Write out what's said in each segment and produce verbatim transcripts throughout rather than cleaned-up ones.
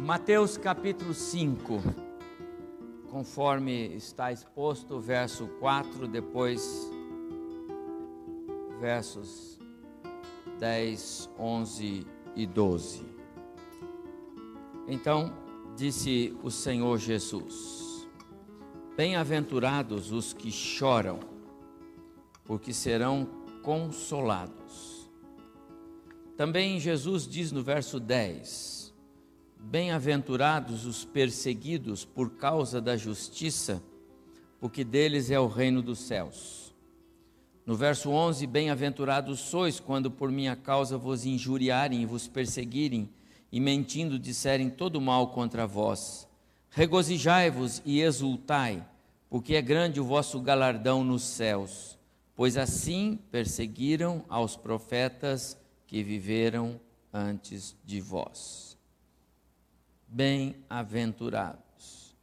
Mateus capítulo cinco, conforme está exposto, verso quatro, depois versos dez, onze e doze. Então disse o Senhor Jesus: bem-aventurados os que choram, porque serão consolados. Também Jesus diz no verso dez: bem-aventurados os perseguidos por causa da justiça, porque deles é o reino dos céus. No verso onze, bem-aventurados sois quando por minha causa vos injuriarem e vos perseguirem, e mentindo disserem todo mal contra vós. Regozijai-vos e exultai, porque é grande o vosso galardão nos céus, pois assim perseguiram aos profetas que viveram antes de vós. Bem-aventurados.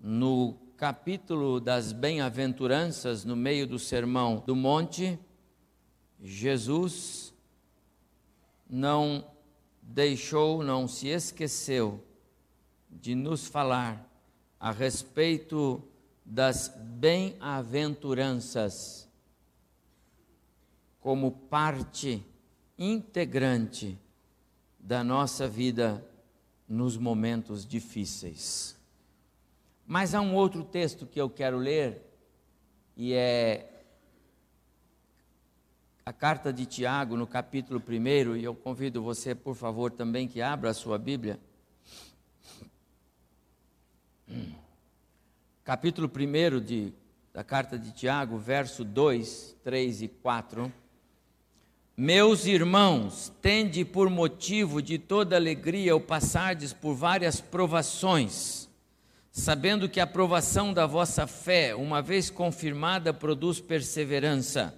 No capítulo das bem-aventuranças, no meio do sermão do monte, Jesus não deixou, não se esqueceu de nos falar a respeito das bem-aventuranças como parte integrante da nossa vida nos momentos difíceis. Mas há um outro texto que eu quero ler, e é a carta de Tiago, no capítulo primeiro, e eu convido você, por favor, também que abra a sua Bíblia. Capítulo primeiro de, da carta de Tiago, verso dois, três e quatro. Meus irmãos, tende por motivo de toda alegria o passardes por várias provações, sabendo que a provação da vossa fé, uma vez confirmada, produz perseverança.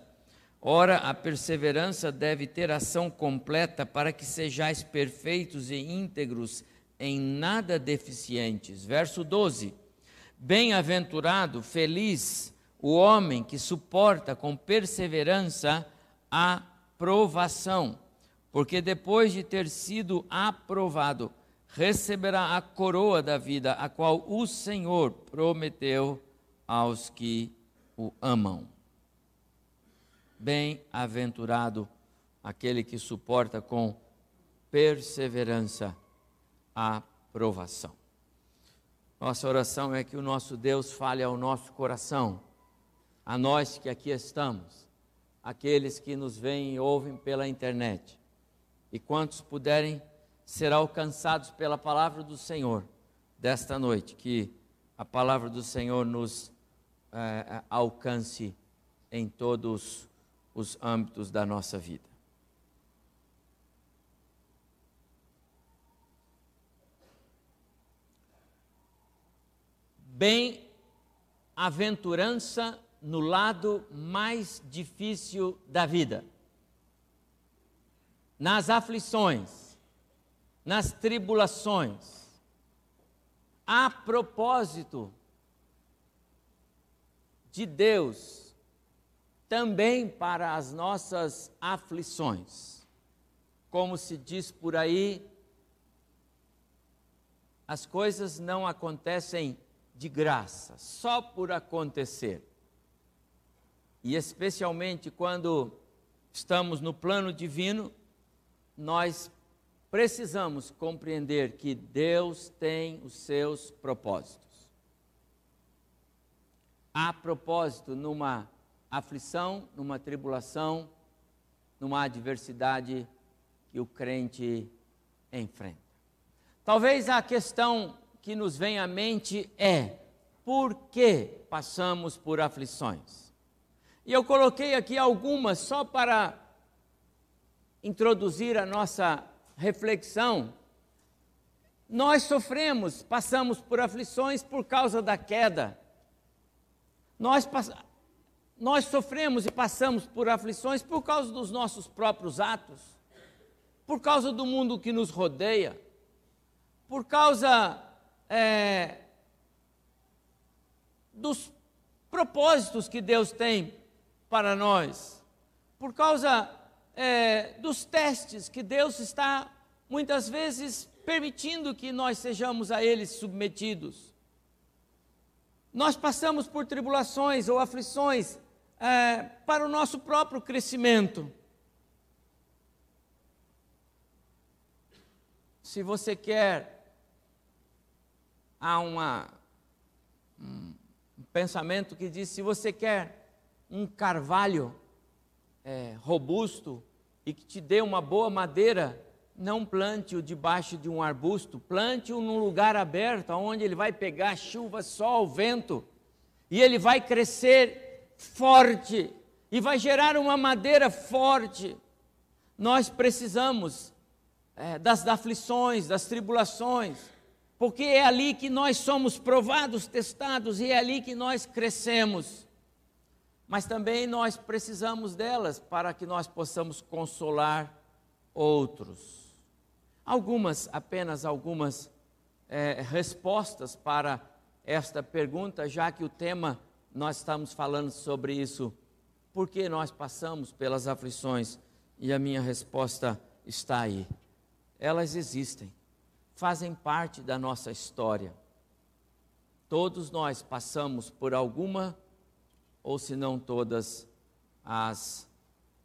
Ora, a perseverança deve ter ação completa, para que sejais perfeitos e íntegros, em nada deficientes. Verso doze, bem-aventurado, feliz, o homem que suporta com perseverança a provação, porque depois de ter sido aprovado, receberá a coroa da vida, a qual o Senhor prometeu aos que o amam. Bem-aventurado aquele que suporta com perseverança a provação. Nossa oração é que o nosso Deus fale ao nosso coração, a nós que aqui estamos, aqueles que nos veem e ouvem pela internet, e quantos puderem ser alcançados pela palavra do Senhor desta noite, que a palavra do Senhor nos eh, alcance em todos os âmbitos da nossa vida. Bem-aventurança no lado mais difícil da vida, nas aflições, nas tribulações. A propósito de Deus também para as nossas aflições, como se diz por aí, as coisas não acontecem de graça, só por acontecer. E especialmente quando estamos no plano divino, nós precisamos compreender que Deus tem os seus propósitos. Há propósito numa aflição, numa tribulação, numa adversidade que o crente enfrenta. Talvez a questão que nos vem à mente é: por que passamos por aflições? E eu coloquei aqui algumas só para introduzir a nossa reflexão. Nós sofremos, passamos por aflições por causa da queda. Nós, pass... Nós sofremos e passamos por aflições por causa dos nossos próprios atos, por causa do mundo que nos rodeia, por causa é, dos propósitos que Deus tem para nós, por causa é, dos testes que Deus está muitas vezes permitindo que nós sejamos a eles submetidos. Nós passamos por tribulações ou aflições é, para o nosso próprio crescimento. Se você quer, há uma, um pensamento que diz, se você quer um carvalho é, robusto e que te dê uma boa madeira, não plante-o debaixo de um arbusto, plante-o num lugar aberto, onde ele vai pegar chuva, sol, vento, e ele vai crescer forte, e vai gerar uma madeira forte. Nós precisamos é, das aflições, das tribulações, porque é ali que nós somos provados, testados, e é ali que nós crescemos. Mas também nós precisamos delas para que nós possamos consolar outros. Algumas, apenas algumas é, respostas para esta pergunta, já que o tema, nós estamos falando sobre isso, por que nós passamos pelas aflições? E a minha resposta está aí. Elas existem, fazem parte da nossa história. Todos nós passamos por alguma, ou se não todas, as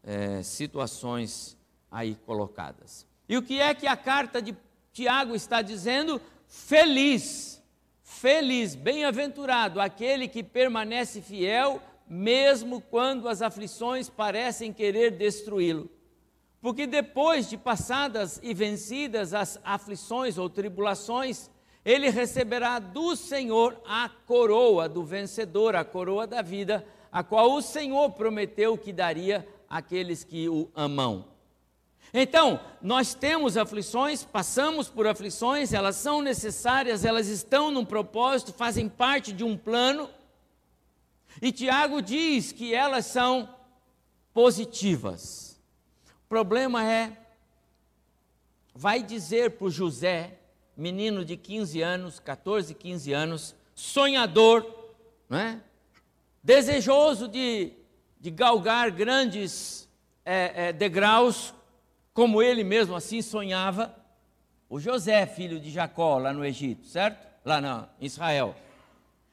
é, situações aí colocadas. E o que é que a carta de Tiago está dizendo? Feliz, feliz, bem-aventurado, aquele que permanece fiel, mesmo quando as aflições parecem querer destruí-lo. Porque depois de passadas e vencidas as aflições ou tribulações, ele receberá do Senhor a coroa do vencedor, a coroa da vida, a qual o Senhor prometeu que daria àqueles que o amam. Então, nós temos aflições, passamos por aflições, elas são necessárias, elas estão num propósito, fazem parte de um plano. E Tiago diz que elas são positivas. O problema é, vai dizer para o José, menino de quinze anos, catorze, quinze anos, sonhador, né? Desejoso de, de galgar grandes é, é, degraus, como ele mesmo assim sonhava, o José, filho de Jacó, lá no Egito, certo? Lá não, em Israel.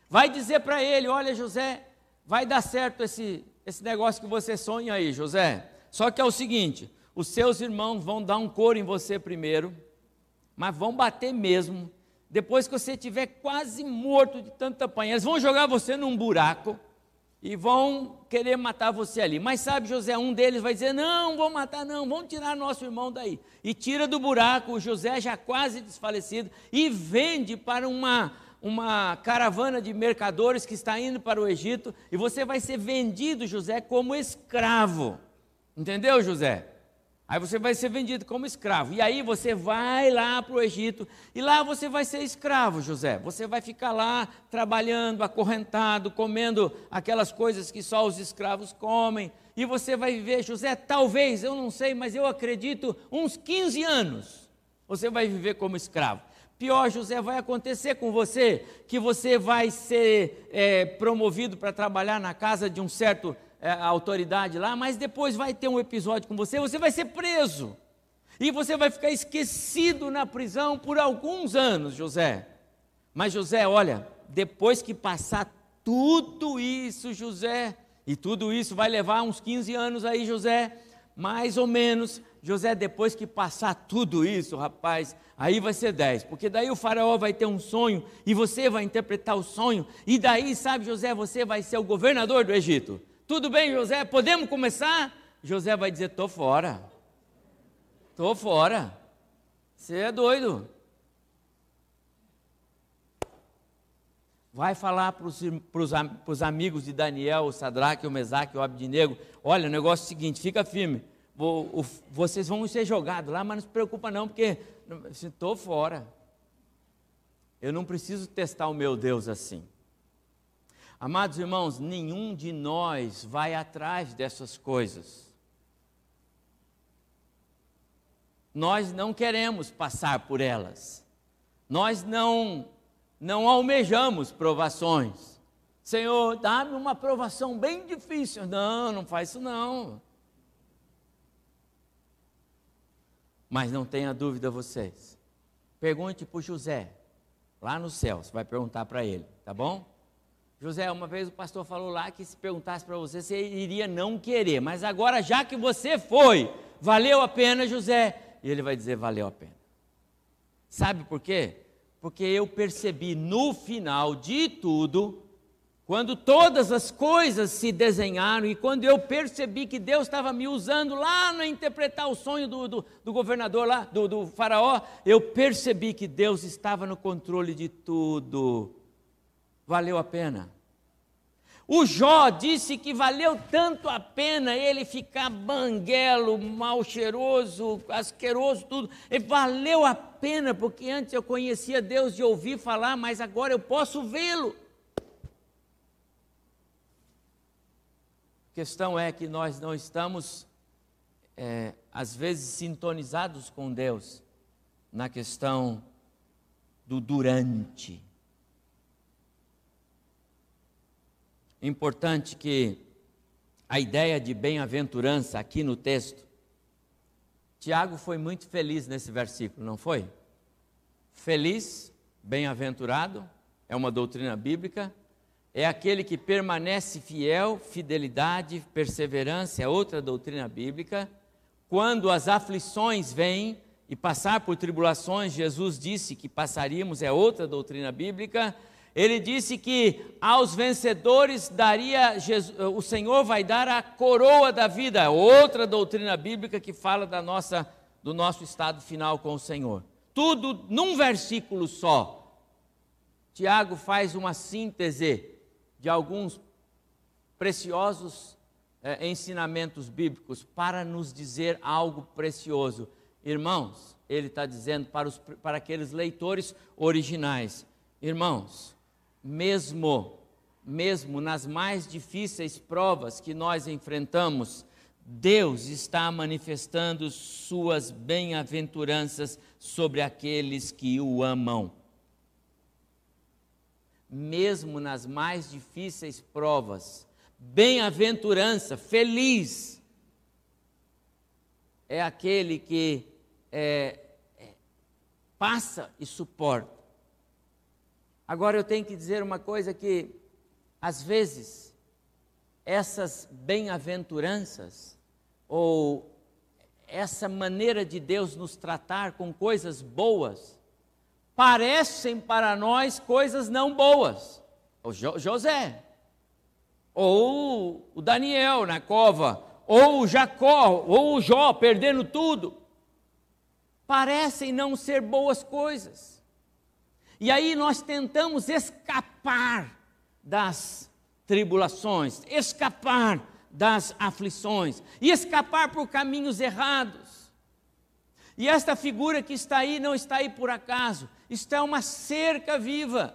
Vai dizer para ele, olha José, vai dar certo esse, esse negócio que você sonha aí, José. Só que é o seguinte, os seus irmãos vão dar um couro em você primeiro, mas vão bater mesmo, depois que você estiver quase morto de tanto apanhar, eles vão jogar você num buraco, e vão querer matar você ali, mas sabe José, um deles vai dizer, não, vão matar não, vão tirar nosso irmão daí, e tira do buraco, o José já quase desfalecido, e vende para uma, uma caravana de mercadores que está indo para o Egito, e você vai ser vendido, José, como escravo, entendeu José? Aí você vai ser vendido como escravo, e aí você vai lá para o Egito, e lá você vai ser escravo, José, você vai ficar lá trabalhando, acorrentado, comendo aquelas coisas que só os escravos comem, e você vai viver, José, talvez, eu não sei, mas eu acredito, uns quinze anos, você vai viver como escravo. Pior, José, vai acontecer com você, que você vai ser é, promovido para trabalhar na casa de um certo a autoridade lá, mas depois vai ter um episódio com você, você vai ser preso, e você vai ficar esquecido na prisão por alguns anos, José. Mas José, olha, depois que passar tudo isso, José, e tudo isso vai levar uns quinze anos aí, José, mais ou menos, José, depois que passar tudo isso, rapaz, aí vai ser dez, porque daí o faraó vai ter um sonho, e você vai interpretar o sonho, e daí, sabe, José, você vai ser o governador do Egito. Tudo bem, José? Podemos começar? José vai dizer, estou fora. Estou fora. Você é doido. Vai falar para os amigos de Daniel, o Sadraque, o Mesaque, o Abdinegro. Olha, o negócio é o seguinte, fica firme. O, o, vocês vão ser jogados lá, mas não se preocupa não, porque estou fora. Eu não preciso testar o meu Deus assim. Amados irmãos, nenhum de nós vai atrás dessas coisas. Nós não queremos passar por elas. Nós não, não almejamos provações. Senhor, dá-me uma provação bem difícil. Não, não faz isso não. Mas não tenha dúvida vocês, Pergunte para o José, lá no céu, você vai perguntar para ele, tá bom? José, uma vez o pastor falou lá que se perguntasse para você, você iria não querer, mas agora já que você foi, valeu a pena, José? E ele vai dizer, valeu a pena. Sabe por quê? Porque eu percebi no final de tudo, quando todas as coisas se desenharam e quando eu percebi que Deus estava me usando lá no interpretar o sonho do, do, do governador lá, do, do faraó, eu percebi que Deus estava no controle de tudo. Valeu a pena. O Jó disse que valeu tanto a pena ele ficar banguelo, mal cheiroso, asqueroso, tudo. Ele valeu a pena porque antes eu conhecia Deus de ouvir falar, mas agora eu posso vê-lo. A questão é que nós não estamos, é, às vezes, sintonizados com Deus na questão do durante. É importante que a ideia de bem-aventurança aqui no texto, Tiago foi muito feliz nesse versículo, não foi? Feliz, bem-aventurado, é uma doutrina bíblica. É aquele que permanece fiel, fidelidade, perseverança, é outra doutrina bíblica. Quando as aflições vêm e passar por tribulações, Jesus disse que passaríamos, é outra doutrina bíblica. Ele disse que aos vencedores daria, Jesus, o Senhor vai dar a coroa da vida, outra doutrina bíblica que fala da nossa, do nosso estado final com o Senhor. Tudo num versículo só. Tiago faz uma síntese de alguns preciosos eh, ensinamentos bíblicos para nos dizer algo precioso. Irmãos, ele está dizendo para, os, para aqueles leitores originais, irmãos, mesmo, mesmo nas mais difíceis provas que nós enfrentamos, Deus está manifestando suas bem-aventuranças sobre aqueles que o amam. Mesmo nas mais difíceis provas, bem-aventurança, feliz, é aquele que é, é, passa e suporta. Agora eu tenho que dizer uma coisa que, às vezes, essas bem-aventuranças, ou essa maneira de Deus nos tratar com coisas boas, parecem para nós coisas não boas, o jo- José, ou o Daniel na cova, ou o Jacó, ou o Jó perdendo tudo, parecem não ser boas coisas, e aí nós tentamos escapar das tribulações, escapar das aflições, e escapar por caminhos errados. E esta figura que está aí, não está aí por acaso, isto é uma cerca viva.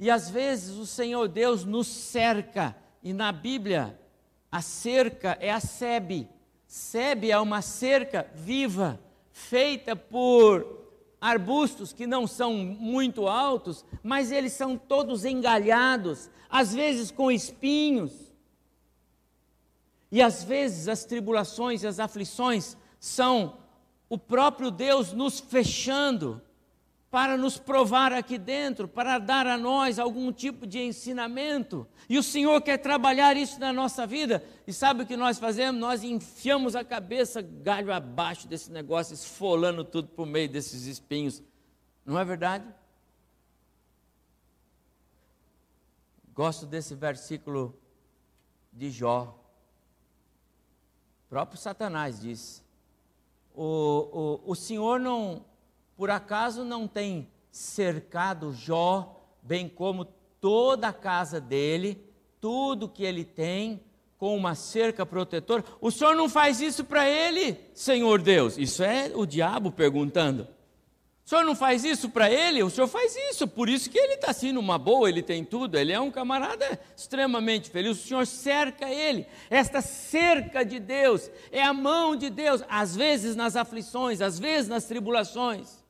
E às vezes o Senhor Deus nos cerca, e na Bíblia a cerca é a sebe, sebe é uma cerca viva, feita por arbustos que não são muito altos, mas eles são todos engalhados, às vezes com espinhos. E às vezes as tribulações e as aflições são o próprio Deus nos fechando para nos provar aqui dentro, para dar a nós algum tipo de ensinamento. E o Senhor quer trabalhar isso na nossa vida. E sabe o que nós fazemos? Nós enfiamos a cabeça galho abaixo desse negócio, esfolando tudo por meio desses espinhos. Não é verdade? Gosto desse versículo de Jó. O próprio Satanás disse, o, o, o Senhor não, por acaso não tem cercado Jó, bem como toda a casa dele, tudo que ele tem, com uma cerca protetora? O Senhor não faz isso para ele, Senhor Deus? Isso é o diabo perguntando. O Senhor não faz isso para ele? O Senhor faz isso, por isso que ele está assim numa boa, ele tem tudo, ele é um camarada extremamente feliz, o Senhor cerca ele, esta cerca de Deus, é a mão de Deus, às vezes nas aflições, às vezes nas tribulações,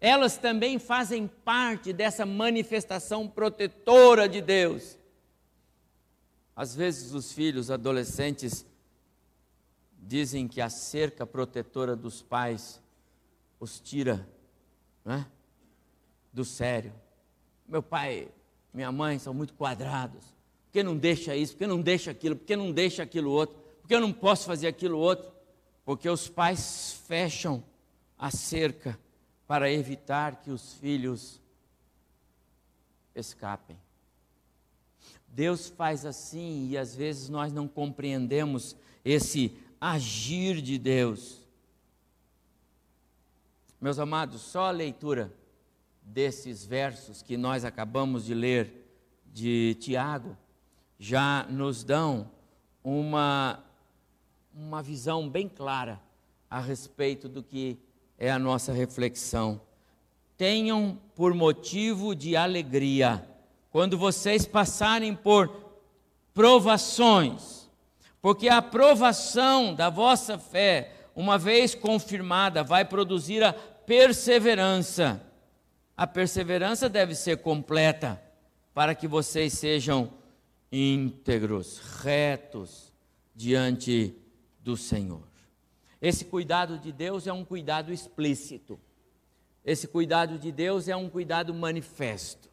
elas também fazem parte dessa manifestação protetora de Deus. Às vezes os filhos adolescentes dizem que a cerca protetora dos pais os tira, né, do sério. Meu pai, minha mãe são muito quadrados. Por que não deixa isso? Por que não deixa aquilo? Por que não deixa aquilo outro? Por que eu não posso fazer aquilo outro? Porque os pais fecham a cerca para evitar que os filhos escapem. Deus faz assim, e às vezes nós não compreendemos esse agir de Deus. Meus amados, só a leitura desses versos que nós acabamos de ler de Tiago já nos dão uma, uma visão bem clara a respeito do que é a nossa reflexão. Tenham por motivo de alegria quando vocês passarem por provações, porque a provação da vossa fé, uma vez confirmada, vai produzir a perseverança. A perseverança deve ser completa, para que vocês sejam íntegros, retos diante do Senhor. Esse cuidado de Deus é um cuidado explícito. Esse cuidado de Deus é um cuidado manifesto.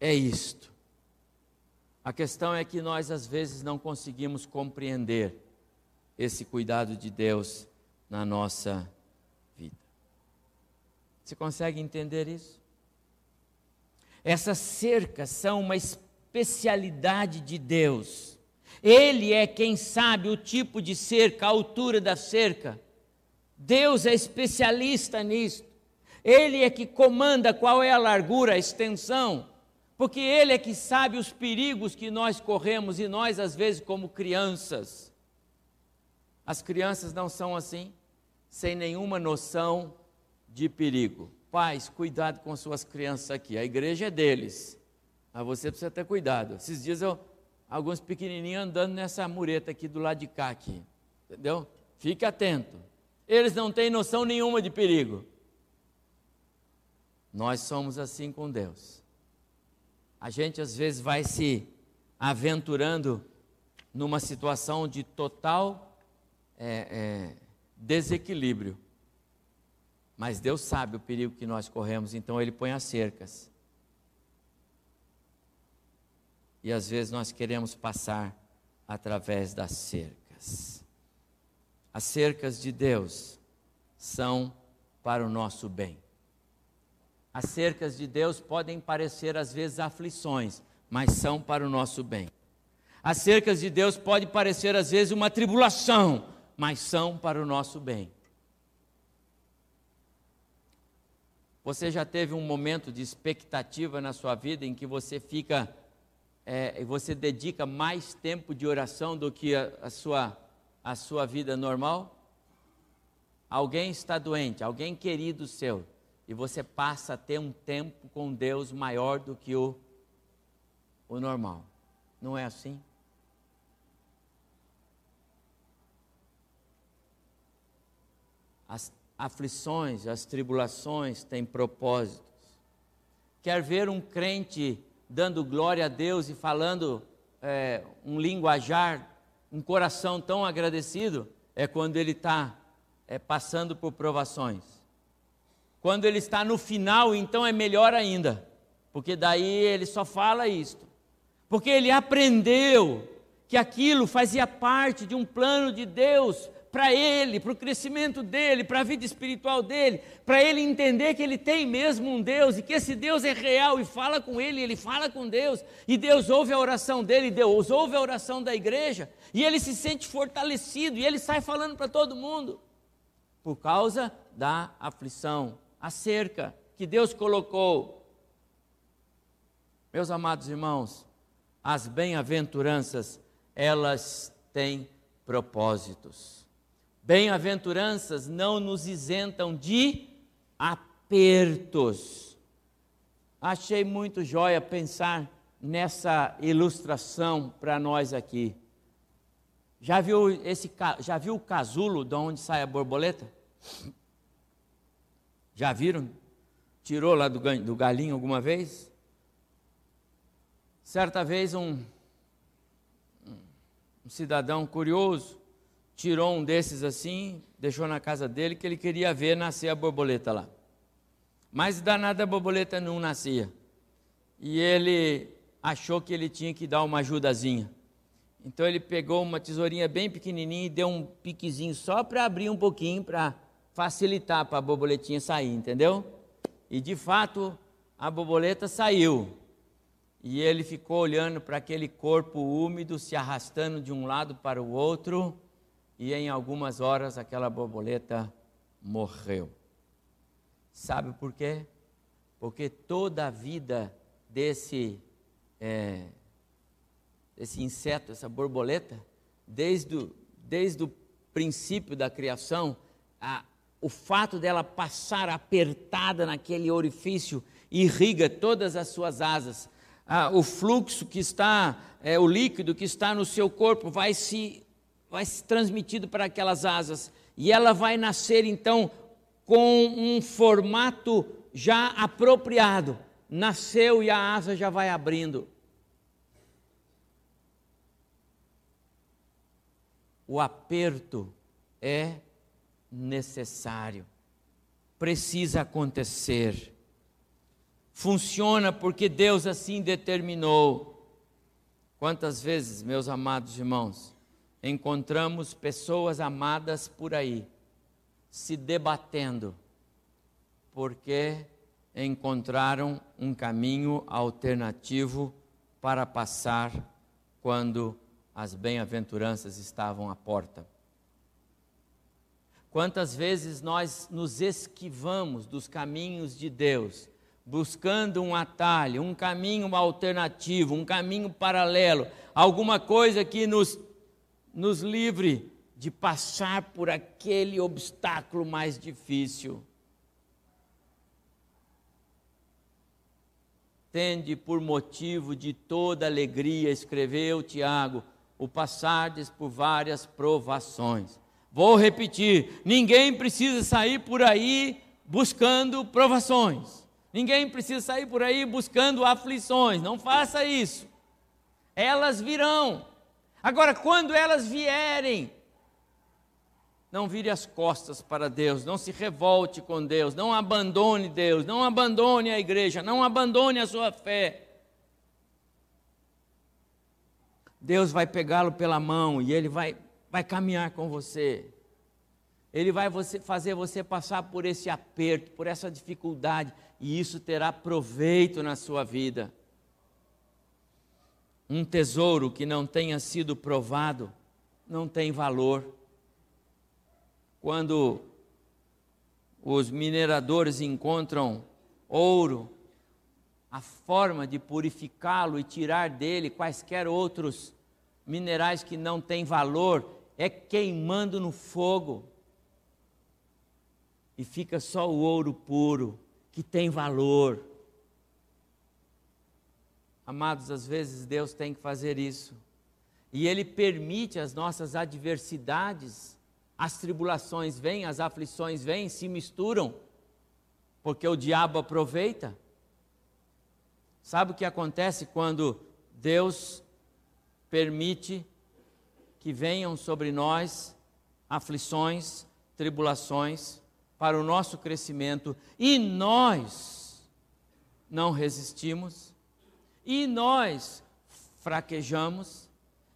É isto. A questão é que nós às vezes não conseguimos compreender esse cuidado de Deus na nossa vida. Você consegue entender isso? Essas cercas são uma especialidade de Deus. Ele é quem sabe o tipo de cerca, a altura da cerca. Deus é especialista nisso. Ele é que comanda qual é a largura, a extensão, porque Ele é que sabe os perigos que nós corremos, e nós, às vezes, como crianças. As crianças não são assim, sem nenhuma noção de perigo. Pais, cuidado com suas crianças aqui, a igreja é deles, mas você precisa ter cuidado. Esses dias eu, alguns pequenininhos andando nessa mureta aqui do lado de cá, aqui, entendeu? Fique atento, eles não têm noção nenhuma de perigo. Nós somos assim com Deus. A gente às vezes vai se aventurando numa situação de total é, é, desequilíbrio. Mas Deus sabe o perigo que nós corremos, então Ele põe as cercas. E às vezes nós queremos passar através das cercas. As cercas de Deus são para o nosso bem. As cercas de Deus podem parecer às vezes aflições, mas são para o nosso bem. As cercas de Deus podem parecer às vezes uma tribulação, mas são para o nosso bem. Você já teve um momento de expectativa na sua vida em que você fica, é, você dedica mais tempo de oração do que a, a, sua, a sua vida normal? Alguém está doente, alguém querido seu, e você passa a ter um tempo com Deus maior do que o, o normal. Não é assim? As aflições, as tribulações têm propósitos. Quer ver um crente dando glória a Deus e falando é, um linguajar, um coração tão agradecido? É quando ele está é, passando por provações. Quando ele está no final, então é melhor ainda, porque daí ele só fala isto, porque ele aprendeu que aquilo fazia parte de um plano de Deus para ele, para o crescimento dele, para a vida espiritual dele, para ele entender que ele tem mesmo um Deus, e que esse Deus é real, e fala com ele, ele fala com Deus, e Deus ouve a oração dele, Deus ouve a oração da igreja, e ele se sente fortalecido, e ele sai falando para todo mundo, por causa da aflição, a cerca que Deus colocou. Meus amados irmãos, as bem-aventuranças, elas têm propósitos. Bem-aventuranças não nos isentam de apertos. Achei muito joia pensar nessa ilustração para nós aqui. Já viu, esse, já viu o casulo de onde sai a borboleta? Já viram? Tirou lá do, do galinho alguma vez? Certa vez um, um cidadão curioso tirou um desses assim, deixou na casa dele, que ele queria ver nascer a borboleta lá. Mas danada a borboleta não nascia. E ele achou que ele tinha que dar uma ajudazinha. Então ele pegou uma tesourinha bem pequenininha e deu um piquezinho só para abrir um pouquinho, para facilitar para a borboletinha sair, entendeu? E de fato a borboleta saiu. E ele ficou olhando para aquele corpo úmido se arrastando de um lado para o outro, e em algumas horas aquela borboleta morreu. Sabe por quê? Porque toda a vida desse, é, desse inseto, essa borboleta, desde o, desde o princípio da criação, a, o fato dela passar apertada naquele orifício irriga todas as suas asas. Ah, o fluxo que está, é, o líquido que está no seu corpo vai se, vai se transmitido para aquelas asas, e ela vai nascer então com um formato já apropriado, nasceu e a asa já vai abrindo. O aperto é necessário, precisa acontecer. Funciona porque Deus assim determinou. Quantas vezes, meus amados irmãos, encontramos pessoas amadas por aí, se debatendo, porque encontraram um caminho alternativo para passar quando as bem-aventuranças estavam à porta. Quantas vezes nós nos esquivamos dos caminhos de Deus, buscando um atalho, um caminho alternativo, um caminho paralelo, alguma coisa que nos, nos livre de passar por aquele obstáculo mais difícil. Tende por motivo de toda alegria, escreveu Tiago, o passardes por várias provações. Vou repetir, ninguém precisa sair por aí buscando provações. Ninguém precisa sair por aí buscando aflições, não faça isso. Elas virão. Agora, quando elas vierem, não vire as costas para Deus, não se revolte com Deus, não abandone Deus, não abandone a igreja, não abandone a sua fé. Deus vai pegá-lo pela mão e Ele vai, vai caminhar com você. Ele vai você, fazer você passar por esse aperto, por essa dificuldade, e isso terá proveito na sua vida. Um tesouro que não tenha sido provado não tem valor. Quando os mineradores encontram ouro, a forma de purificá-lo e tirar dele quaisquer outros minerais que não têm valor é queimando no fogo. E fica só o ouro puro, que tem valor. Amados, às vezes Deus tem que fazer isso. E Ele permite as nossas adversidades. As tribulações vêm, as aflições vêm, se misturam, porque o diabo aproveita. Sabe o que acontece quando Deus permite que venham sobre nós aflições, tribulações, para o nosso crescimento, e nós não resistimos, e nós fraquejamos,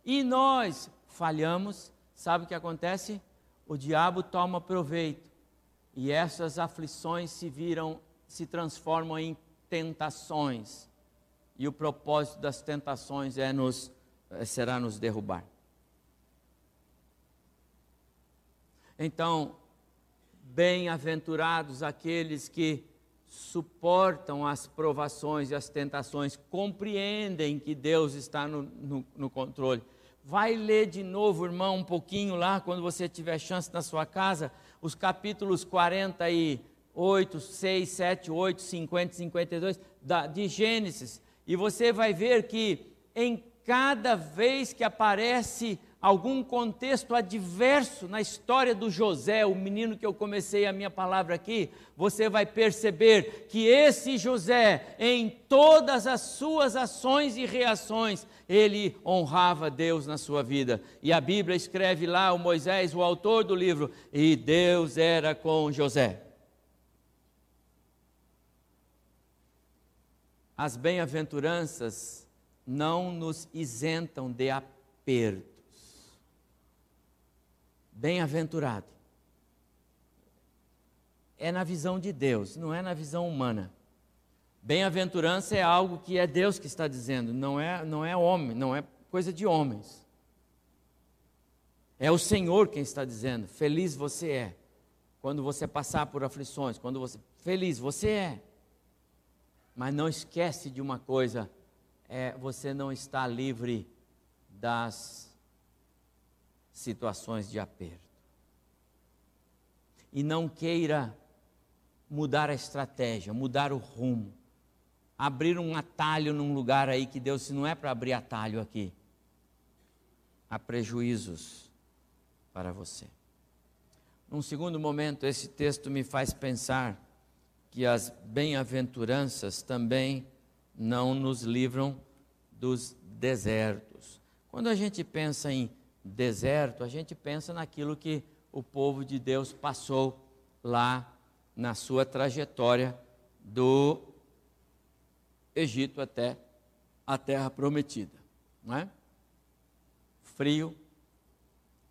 e nós falhamos? Sabe o que acontece? O diabo toma proveito, e essas aflições se viram, se transformam em tentações, e o propósito das tentações é nos, será nos derrubar. Então, bem-aventurados aqueles que suportam as provações e as tentações, compreendem que Deus está no, no, no controle. Vai ler de novo, irmão, um pouquinho lá, quando você tiver chance na sua casa, os capítulos quarenta e oito, seis, sete, oito, cinquenta e cinquenta e dois da, de Gênesis, e você vai ver que em cada vez que aparece algum contexto adverso na história do José, o menino que eu comecei a minha palavra aqui, você vai perceber que esse José, em todas as suas ações e reações, ele honrava Deus na sua vida. E a Bíblia escreve lá, o Moisés, o autor do livro, e Deus era com José. As bem-aventuranças não nos isentam de aperto. Bem-aventurado é na visão de Deus, não é na visão humana. Bem-aventurança é algo que é Deus que está dizendo, não é, não é homem, não é coisa de homens. É o Senhor quem está dizendo, feliz você é, quando você passar por aflições, quando você, feliz você é. Mas não esquece de uma coisa, é, você não está livre das situações de aperto. E não queira mudar a estratégia, mudar o rumo, abrir um atalho num lugar aí que Deus, se não é para abrir atalho aqui, há prejuízos para você. Num segundo momento, esse texto me faz pensar que as bem-aventuranças também não nos livram dos desertos. Quando a gente pensa em deserto, a gente pensa naquilo que o povo de Deus passou lá na sua trajetória do Egito até a terra prometida, não é? Frio,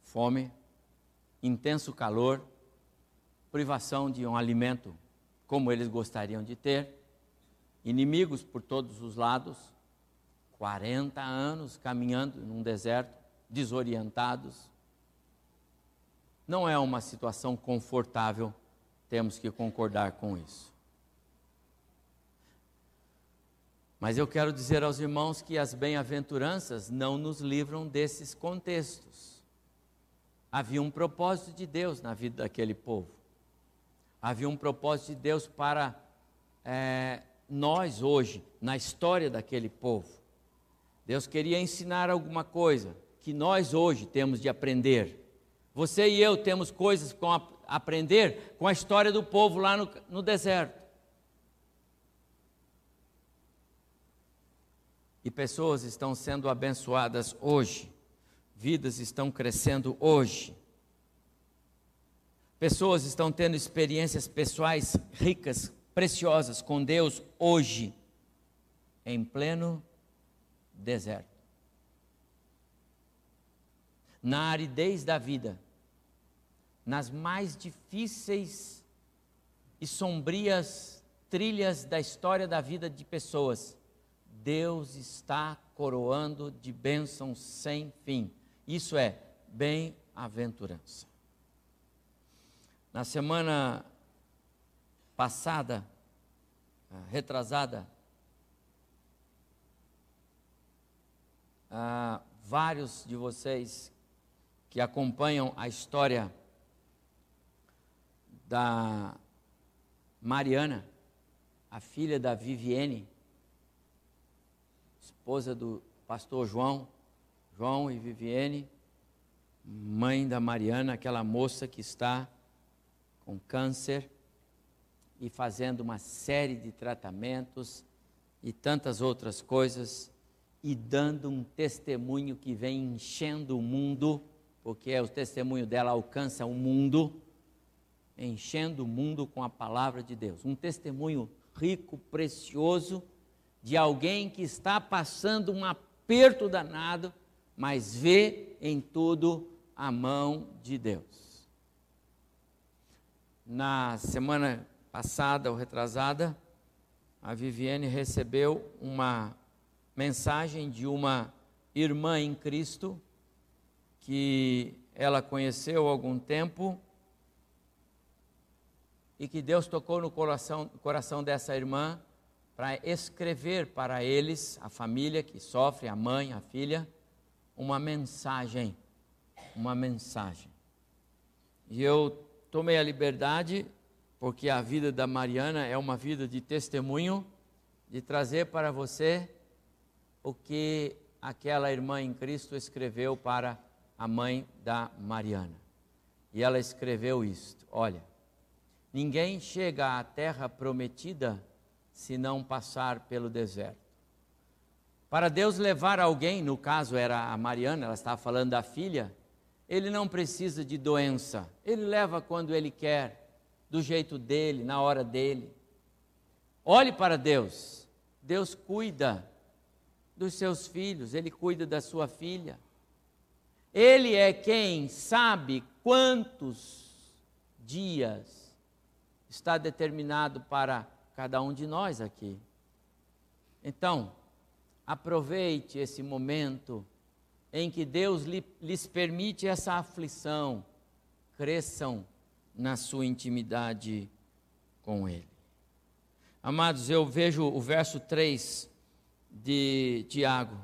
fome, intenso calor, privação de um alimento como eles gostariam de ter, inimigos por todos os lados, quarenta anos caminhando num deserto, desorientados. Não é uma situação confortável, temos que concordar com isso. Mas eu quero dizer aos irmãos que as bem-aventuranças não nos livram desses contextos. Havia um propósito de Deus na vida daquele povo. Havia um propósito de Deus para é, nós hoje, na história daquele povo. Deus queria ensinar alguma coisa que nós hoje temos de aprender. Você e eu temos coisas com a, aprender com a história do povo lá no, no deserto. E pessoas estão sendo abençoadas hoje, vidas estão crescendo hoje, pessoas estão tendo experiências pessoais ricas, preciosas com Deus hoje, em pleno deserto. Na aridez da vida, nas mais difíceis e sombrias trilhas da história da vida de pessoas, Deus está coroando de bênçãos sem fim. Isso é bem-aventurança. Na semana passada, retrasada, ah, vários de vocês que acompanham a história da Mariana, a filha da Viviane, esposa do pastor João, João e Viviane, mãe da Mariana, aquela moça que está com câncer e fazendo uma série de tratamentos e tantas outras coisas, e dando um testemunho que vem enchendo o mundo, porque o testemunho dela alcança o mundo, enchendo o mundo com a palavra de Deus. Um testemunho rico, precioso, de alguém que está passando um aperto danado, mas vê em tudo a mão de Deus. Na semana passada ou retrasada, a Viviane recebeu uma mensagem de uma irmã em Cristo, que ela conheceu há algum tempo e que Deus tocou no coração, coração dessa irmã para escrever para eles, a família que sofre, a mãe, a filha, uma mensagem, uma mensagem. E eu tomei a liberdade, porque a vida da Mariana é uma vida de testemunho, de trazer para você o que aquela irmã em Cristo escreveu para a mãe da Mariana. E ela escreveu isto, olha: ninguém chega à terra prometida se não passar pelo deserto. Para Deus levar alguém, no caso era a Mariana, ela estava falando da filha, ele não precisa de doença, ele leva quando ele quer, do jeito dele, na hora dele. Olhe para Deus, Deus cuida dos seus filhos, ele cuida da sua filha. Ele é quem sabe quantos dias está determinado para cada um de nós aqui. Então, aproveite esse momento em que Deus lhe, lhes permite essa aflição. Cresçam na sua intimidade com Ele. Amados, eu vejo o verso três de Tiago.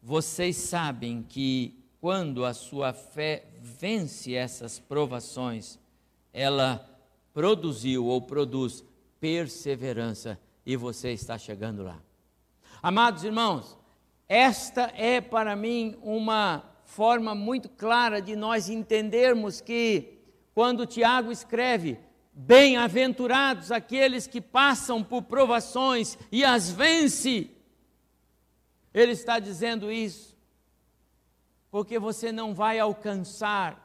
Vocês sabem que quando a sua fé vence essas provações, ela produziu ou produz perseverança, e você está chegando lá. Amados irmãos, esta é para mim uma forma muito clara de nós entendermos que, quando Tiago escreve, bem-aventurados aqueles que passam por provações e as vence, ele está dizendo isso porque você não vai alcançar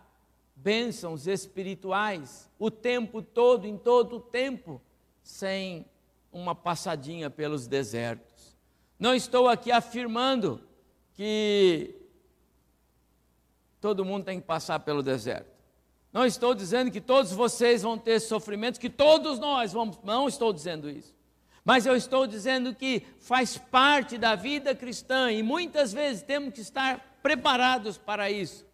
bênçãos espirituais o tempo todo, em todo o tempo, sem uma passadinha pelos desertos. Não estou aqui afirmando que todo mundo tem que passar pelo deserto. Não estou dizendo que todos vocês vão ter sofrimentos, que todos nós vamos, não estou dizendo isso. Mas eu estou dizendo que faz parte da vida cristã, e muitas vezes temos que estar preparados para isso,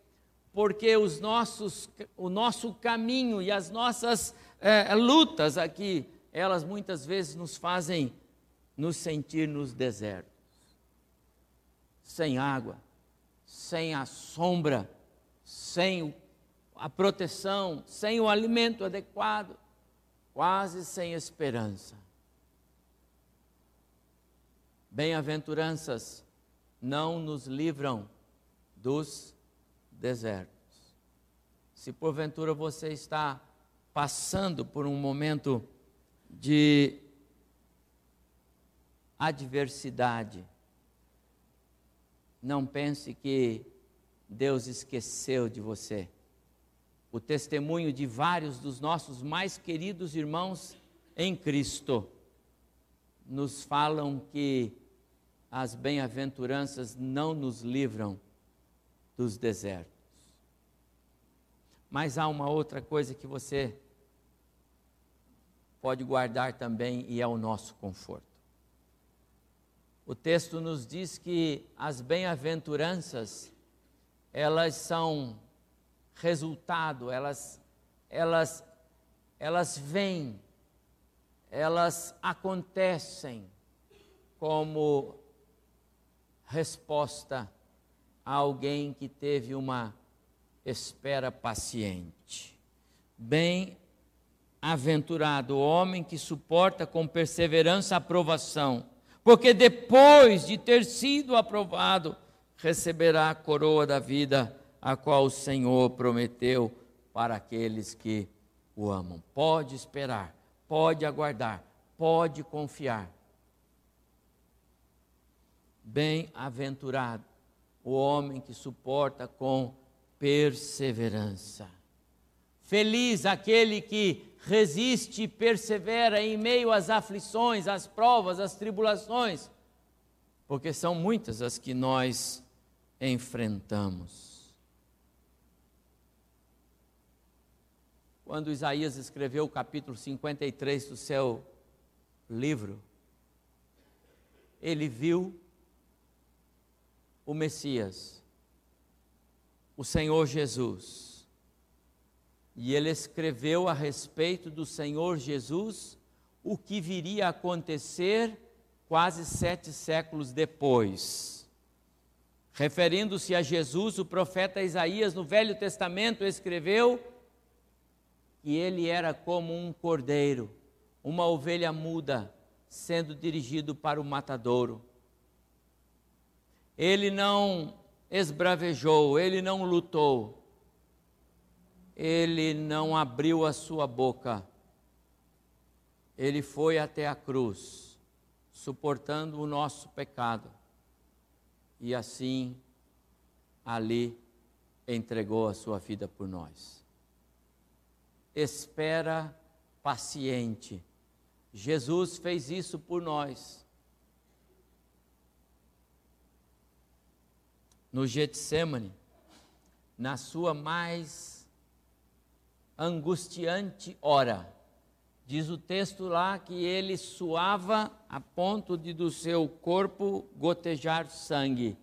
porque os nossos, o nosso caminho e as nossas eh, lutas aqui, elas muitas vezes nos fazem nos sentir nos desertos, sem água, sem a sombra, sem a proteção, sem o alimento adequado, quase sem esperança. Bem-aventuranças não nos livram dos desertos. Se porventura você está passando por um momento de adversidade, não pense que Deus esqueceu de você. O testemunho de vários dos nossos mais queridos irmãos em Cristo nos falam que as bem-aventuranças não nos livram dos desertos. Mas há uma outra coisa que você pode guardar também, e é o nosso conforto. O texto nos diz que as bem-aventuranças, elas são resultado, elas, elas, elas vêm, elas acontecem como resposta a alguém que teve uma espera paciente. Bem-aventurado o homem que suporta com perseverança a aprovação, porque depois de ter sido aprovado, receberá a coroa da vida, a qual o Senhor prometeu para aqueles que o amam. Pode esperar, pode aguardar, pode confiar. Bem-aventurado o homem que suporta com perseverança. Feliz aquele que resiste e persevera em meio às aflições, às provas, às tribulações, porque são muitas as que nós enfrentamos. Quando Isaías escreveu o capítulo cinquenta e três do seu livro, ele viu o Messias, o Senhor Jesus, e ele escreveu a respeito do Senhor Jesus o que viria a acontecer quase sete séculos depois. Referindo-se a Jesus, o profeta Isaías, no Velho Testamento, escreveu que ele era como um cordeiro, uma ovelha muda, sendo dirigido para o matadouro. Ele não esbravejou, ele não lutou, ele não abriu a sua boca, ele foi até a cruz, suportando o nosso pecado, e assim, ali, entregou a sua vida por nós. Espera paciente. Jesus fez isso por nós. No Getsemane, na sua mais angustiante hora, diz o texto lá que ele suava a ponto de do seu corpo gotejar sangue.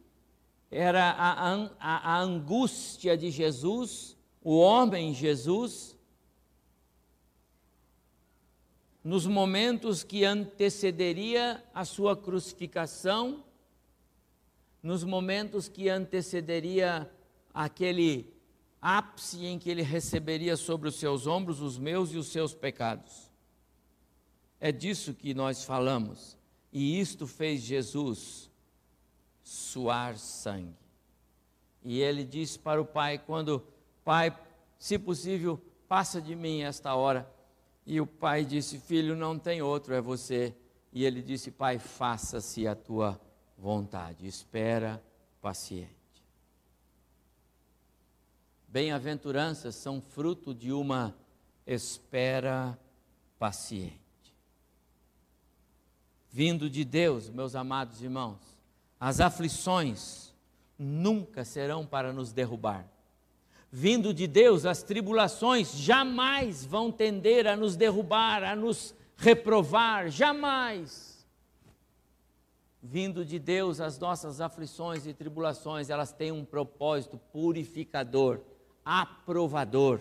Era a, a, a angústia de Jesus, o homem Jesus, nos momentos que antecederia a sua crucificação, nos momentos que antecederia aquele ápice em que ele receberia sobre os seus ombros os meus e os seus pecados. É disso que nós falamos, e isto fez Jesus suar sangue. E ele disse para o Pai, quando, Pai, se possível, passa de mim esta hora. E o Pai disse, filho, não tem outro, é você. E ele disse, Pai, faça-se a tua vontade. Espera paciente. Bem-aventuranças são fruto de uma espera paciente. Vindo de Deus, meus amados irmãos, as aflições nunca serão para nos derrubar. Vindo de Deus, as tribulações jamais vão tender a nos derrubar, a nos reprovar, jamais. Vindo de Deus, as nossas aflições e tribulações, elas têm um propósito purificador, aprovador.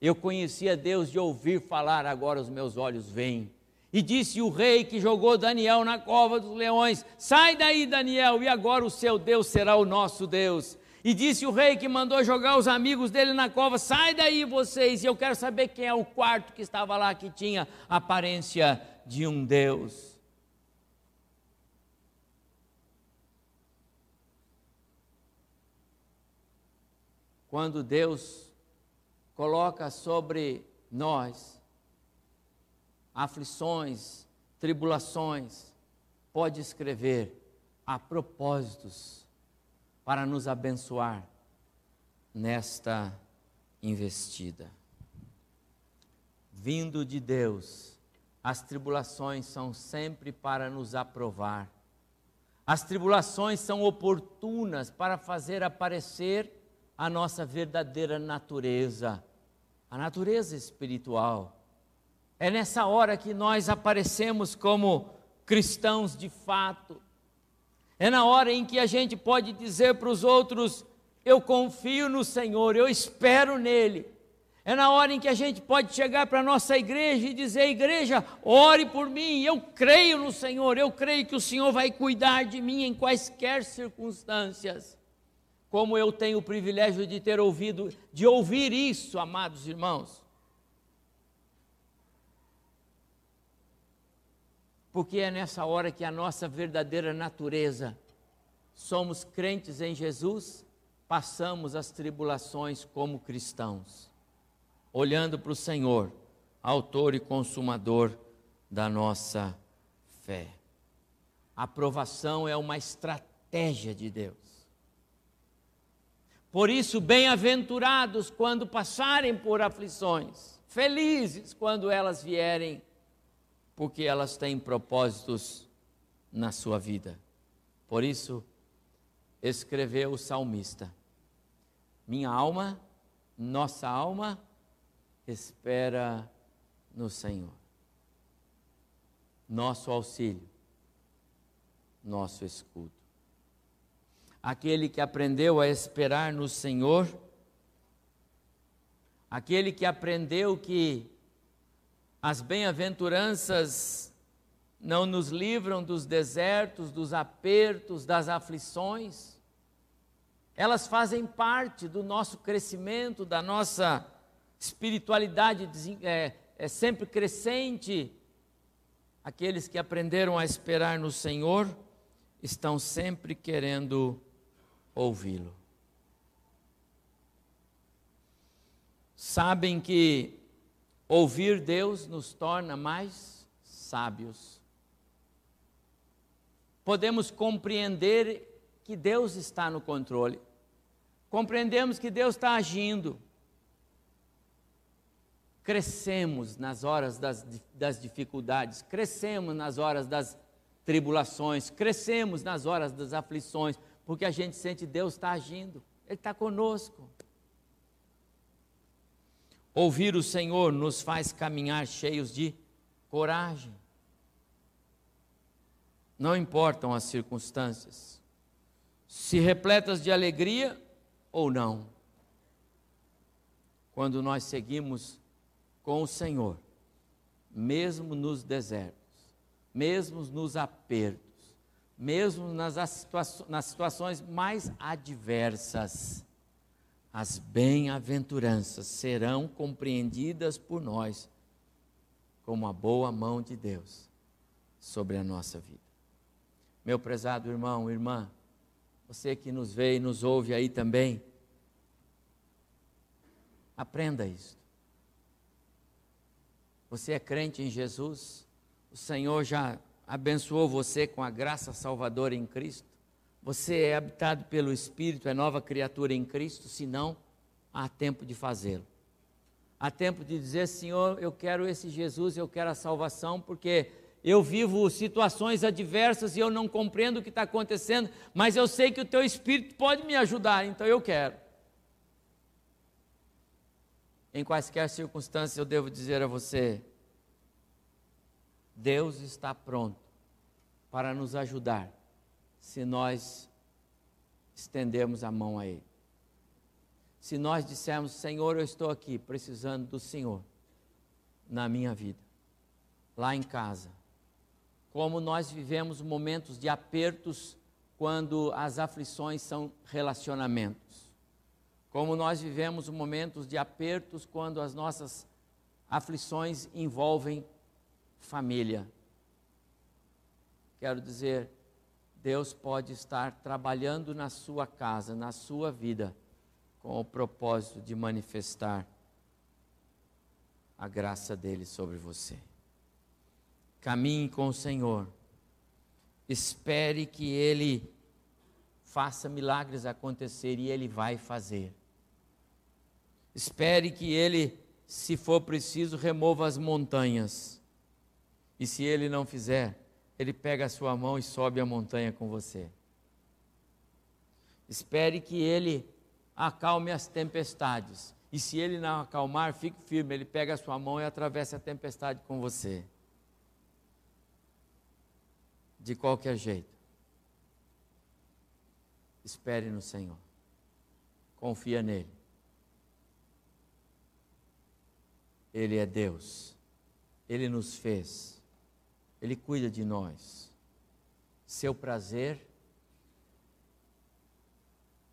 Eu conhecia Deus de ouvir falar, agora os meus olhos veem. E disse o rei que jogou Daniel na cova dos leões, sai daí, Daniel, e agora o seu Deus será o nosso Deus. E disse o rei que mandou jogar os amigos dele na cova, sai daí vocês, e eu quero saber quem é o quarto que estava lá, que tinha a aparência de um Deus. Quando Deus coloca sobre nós aflições, tribulações, pode escrever a propósitos para nos abençoar nesta investida. Vindo de Deus, as tribulações são sempre para nos aprovar. As tribulações são oportunas para fazer aparecer a nossa verdadeira natureza, a natureza espiritual. É nessa hora que nós aparecemos como cristãos de fato. É na hora em que a gente pode dizer para os outros, eu confio no Senhor, eu espero nele. É na hora em que a gente pode chegar para a nossa igreja e dizer, igreja, ore por mim, eu creio no Senhor, eu creio que o Senhor vai cuidar de mim em quaisquer circunstâncias. Como eu tenho o privilégio de ter ouvido, de ouvir isso, amados irmãos. Porque é nessa hora que a nossa verdadeira natureza, somos crentes em Jesus, passamos as tribulações como cristãos, olhando para o Senhor, autor e consumador da nossa fé. A provação é uma estratégia de Deus. Por isso, bem-aventurados quando passarem por aflições, felizes quando elas vierem, porque elas têm propósitos na sua vida. Por isso, escreveu o salmista, minha alma, nossa alma, espera no Senhor. Nosso auxílio, nosso escudo. Aquele que aprendeu a esperar no Senhor, aquele que aprendeu que as bem-aventuranças não nos livram dos desertos, dos apertos, das aflições. Elas fazem parte do nosso crescimento, da nossa espiritualidade é, é sempre crescente. Aqueles que aprenderam a esperar no Senhor estão sempre querendo ouvi-lo. sabem que ouvir Deus nos torna mais sábios. Podemos compreender que Deus está no controle. Compreendemos que Deus está agindo. Crescemos nas horas das, das dificuldades, crescemos nas horas das tribulações, crescemos nas horas das aflições, porque a gente sente que Deus está agindo, Ele está conosco. Ouvir o Senhor nos faz caminhar cheios de coragem. Não importam as circunstâncias, se repletas de alegria ou não. Quando nós seguimos com o Senhor, mesmo nos desertos, mesmo nos apertos, mesmo nas, nas situações mais adversas, as bem-aventuranças serão compreendidas por nós como a boa mão de Deus sobre a nossa vida. Meu prezado irmão, irmã, você que nos vê e nos ouve aí também, aprenda isso. Você é crente em Jesus, o Senhor já abençoou você com a graça salvadora em Cristo, você é habitado pelo Espírito, é nova criatura em Cristo, senão há tempo de fazê-lo. Há tempo de dizer, Senhor, eu quero esse Jesus, eu quero a salvação, porque eu vivo situações adversas e eu não compreendo o que está acontecendo, mas eu sei que o teu Espírito pode me ajudar, então eu quero. Em quaisquer circunstâncias eu devo dizer a você, Deus está pronto para nos ajudar, se nós estendermos a mão a Ele. Se nós dissermos, Senhor, eu estou aqui precisando do Senhor na minha vida, lá em casa. Como nós vivemos momentos de apertos quando as aflições são relacionamentos. Como nós vivemos momentos de apertos quando as nossas aflições envolvem família. Quero dizer, Deus pode estar trabalhando na sua casa, na sua vida, com o propósito de manifestar a graça dele sobre você. Caminhe com o Senhor, espere que ele faça milagres acontecer e ele vai fazer. Espere que ele, se for preciso, remova as montanhas, e se ele não fizer, ele pega a sua mão e sobe a montanha com você. Espere que ele acalme as tempestades. E se ele não acalmar, fique firme. Ele pega a sua mão e atravessa a tempestade com você. De qualquer jeito. Espere no Senhor. Confia nele. Ele é Deus. Ele nos fez. Ele cuida de nós. Seu prazer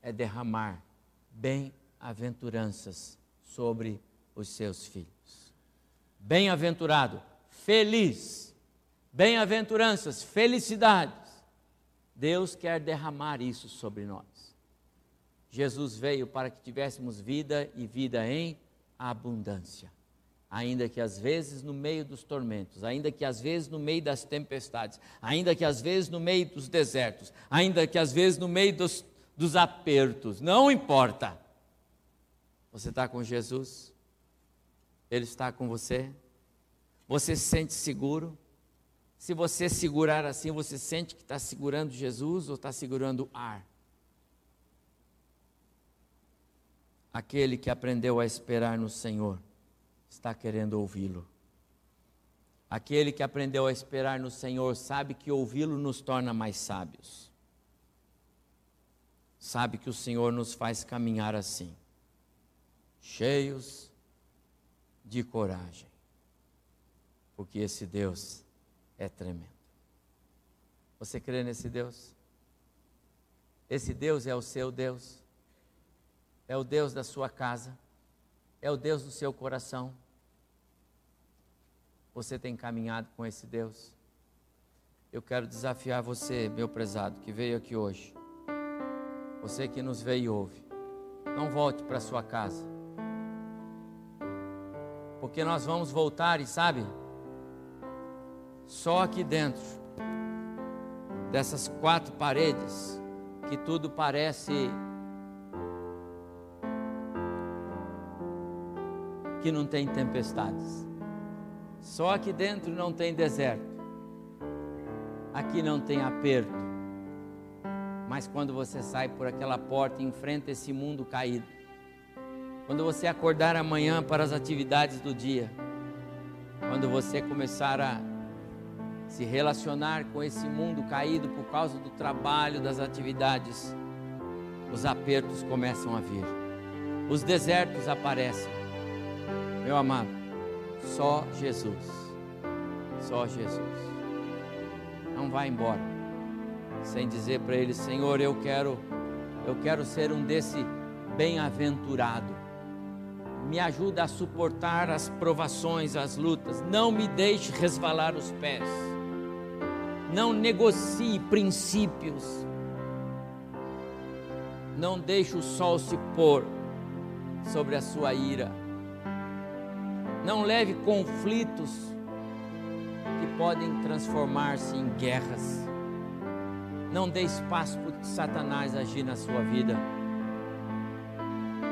é derramar bem-aventuranças sobre os seus filhos. Bem-aventurado, feliz. Bem-aventuranças, felicidades. Deus quer derramar isso sobre nós. Jesus veio para que tivéssemos vida e vida em abundância. Ainda que às vezes no meio dos tormentos, ainda que às vezes no meio das tempestades, ainda que às vezes no meio dos desertos, ainda que às vezes no meio dos, dos apertos, não importa. Você está com Jesus? Ele está com você? Você se sente seguro? Se você segurar assim, você sente que está segurando Jesus ou está segurando ar? Aquele que aprendeu a esperar no Senhor está querendo ouvi-lo. Aquele que aprendeu a esperar no Senhor sabe que ouvi-lo nos torna mais sábios. Sabe que o Senhor nos faz caminhar assim, cheios de coragem, porque esse Deus é tremendo. Você crê nesse Deus? Esse Deus é o seu Deus, é o Deus da sua casa, é o Deus do seu coração. Você tem caminhado com esse Deus? Eu quero desafiar você, meu prezado, que veio aqui hoje. Você que nos vê e ouve, não volte para sua casa. porque nós vamos voltar, e sabe, só aqui dentro dessas quatro paredes, que tudo parece que não tem tempestades, só aqui dentro não tem deserto, aqui não tem aperto, mas quando você sai por aquela porta e enfrenta esse mundo caído, quando você acordar amanhã para as atividades do dia, quando você começar a se relacionar com esse mundo caído por causa do trabalho, das atividades, os apertos começam a vir, os desertos aparecem. Meu amado, só Jesus, só Jesus. Não vai embora sem dizer para Ele: Senhor, eu quero, eu quero ser um desse bem-aventurado. Me ajuda a suportar as provações, as lutas. Não me deixe resvalar os pés. Não negocie princípios. Não deixe o sol se pôr sobre a sua ira. Não leve conflitos que podem transformar-se em guerras. Não dê espaço para que Satanás agir na sua vida.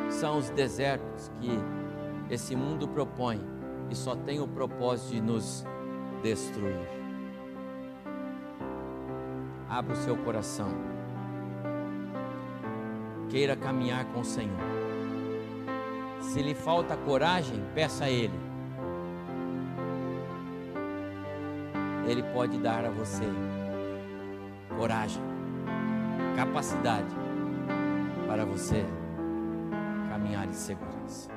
São os desertos que esse mundo propõe e só tem o propósito de nos destruir. Abra o seu coração, queira caminhar com o Senhor. Se lhe falta coragem, peça a Ele, Ele pode dar a você coragem, capacidade para você caminhar em segurança.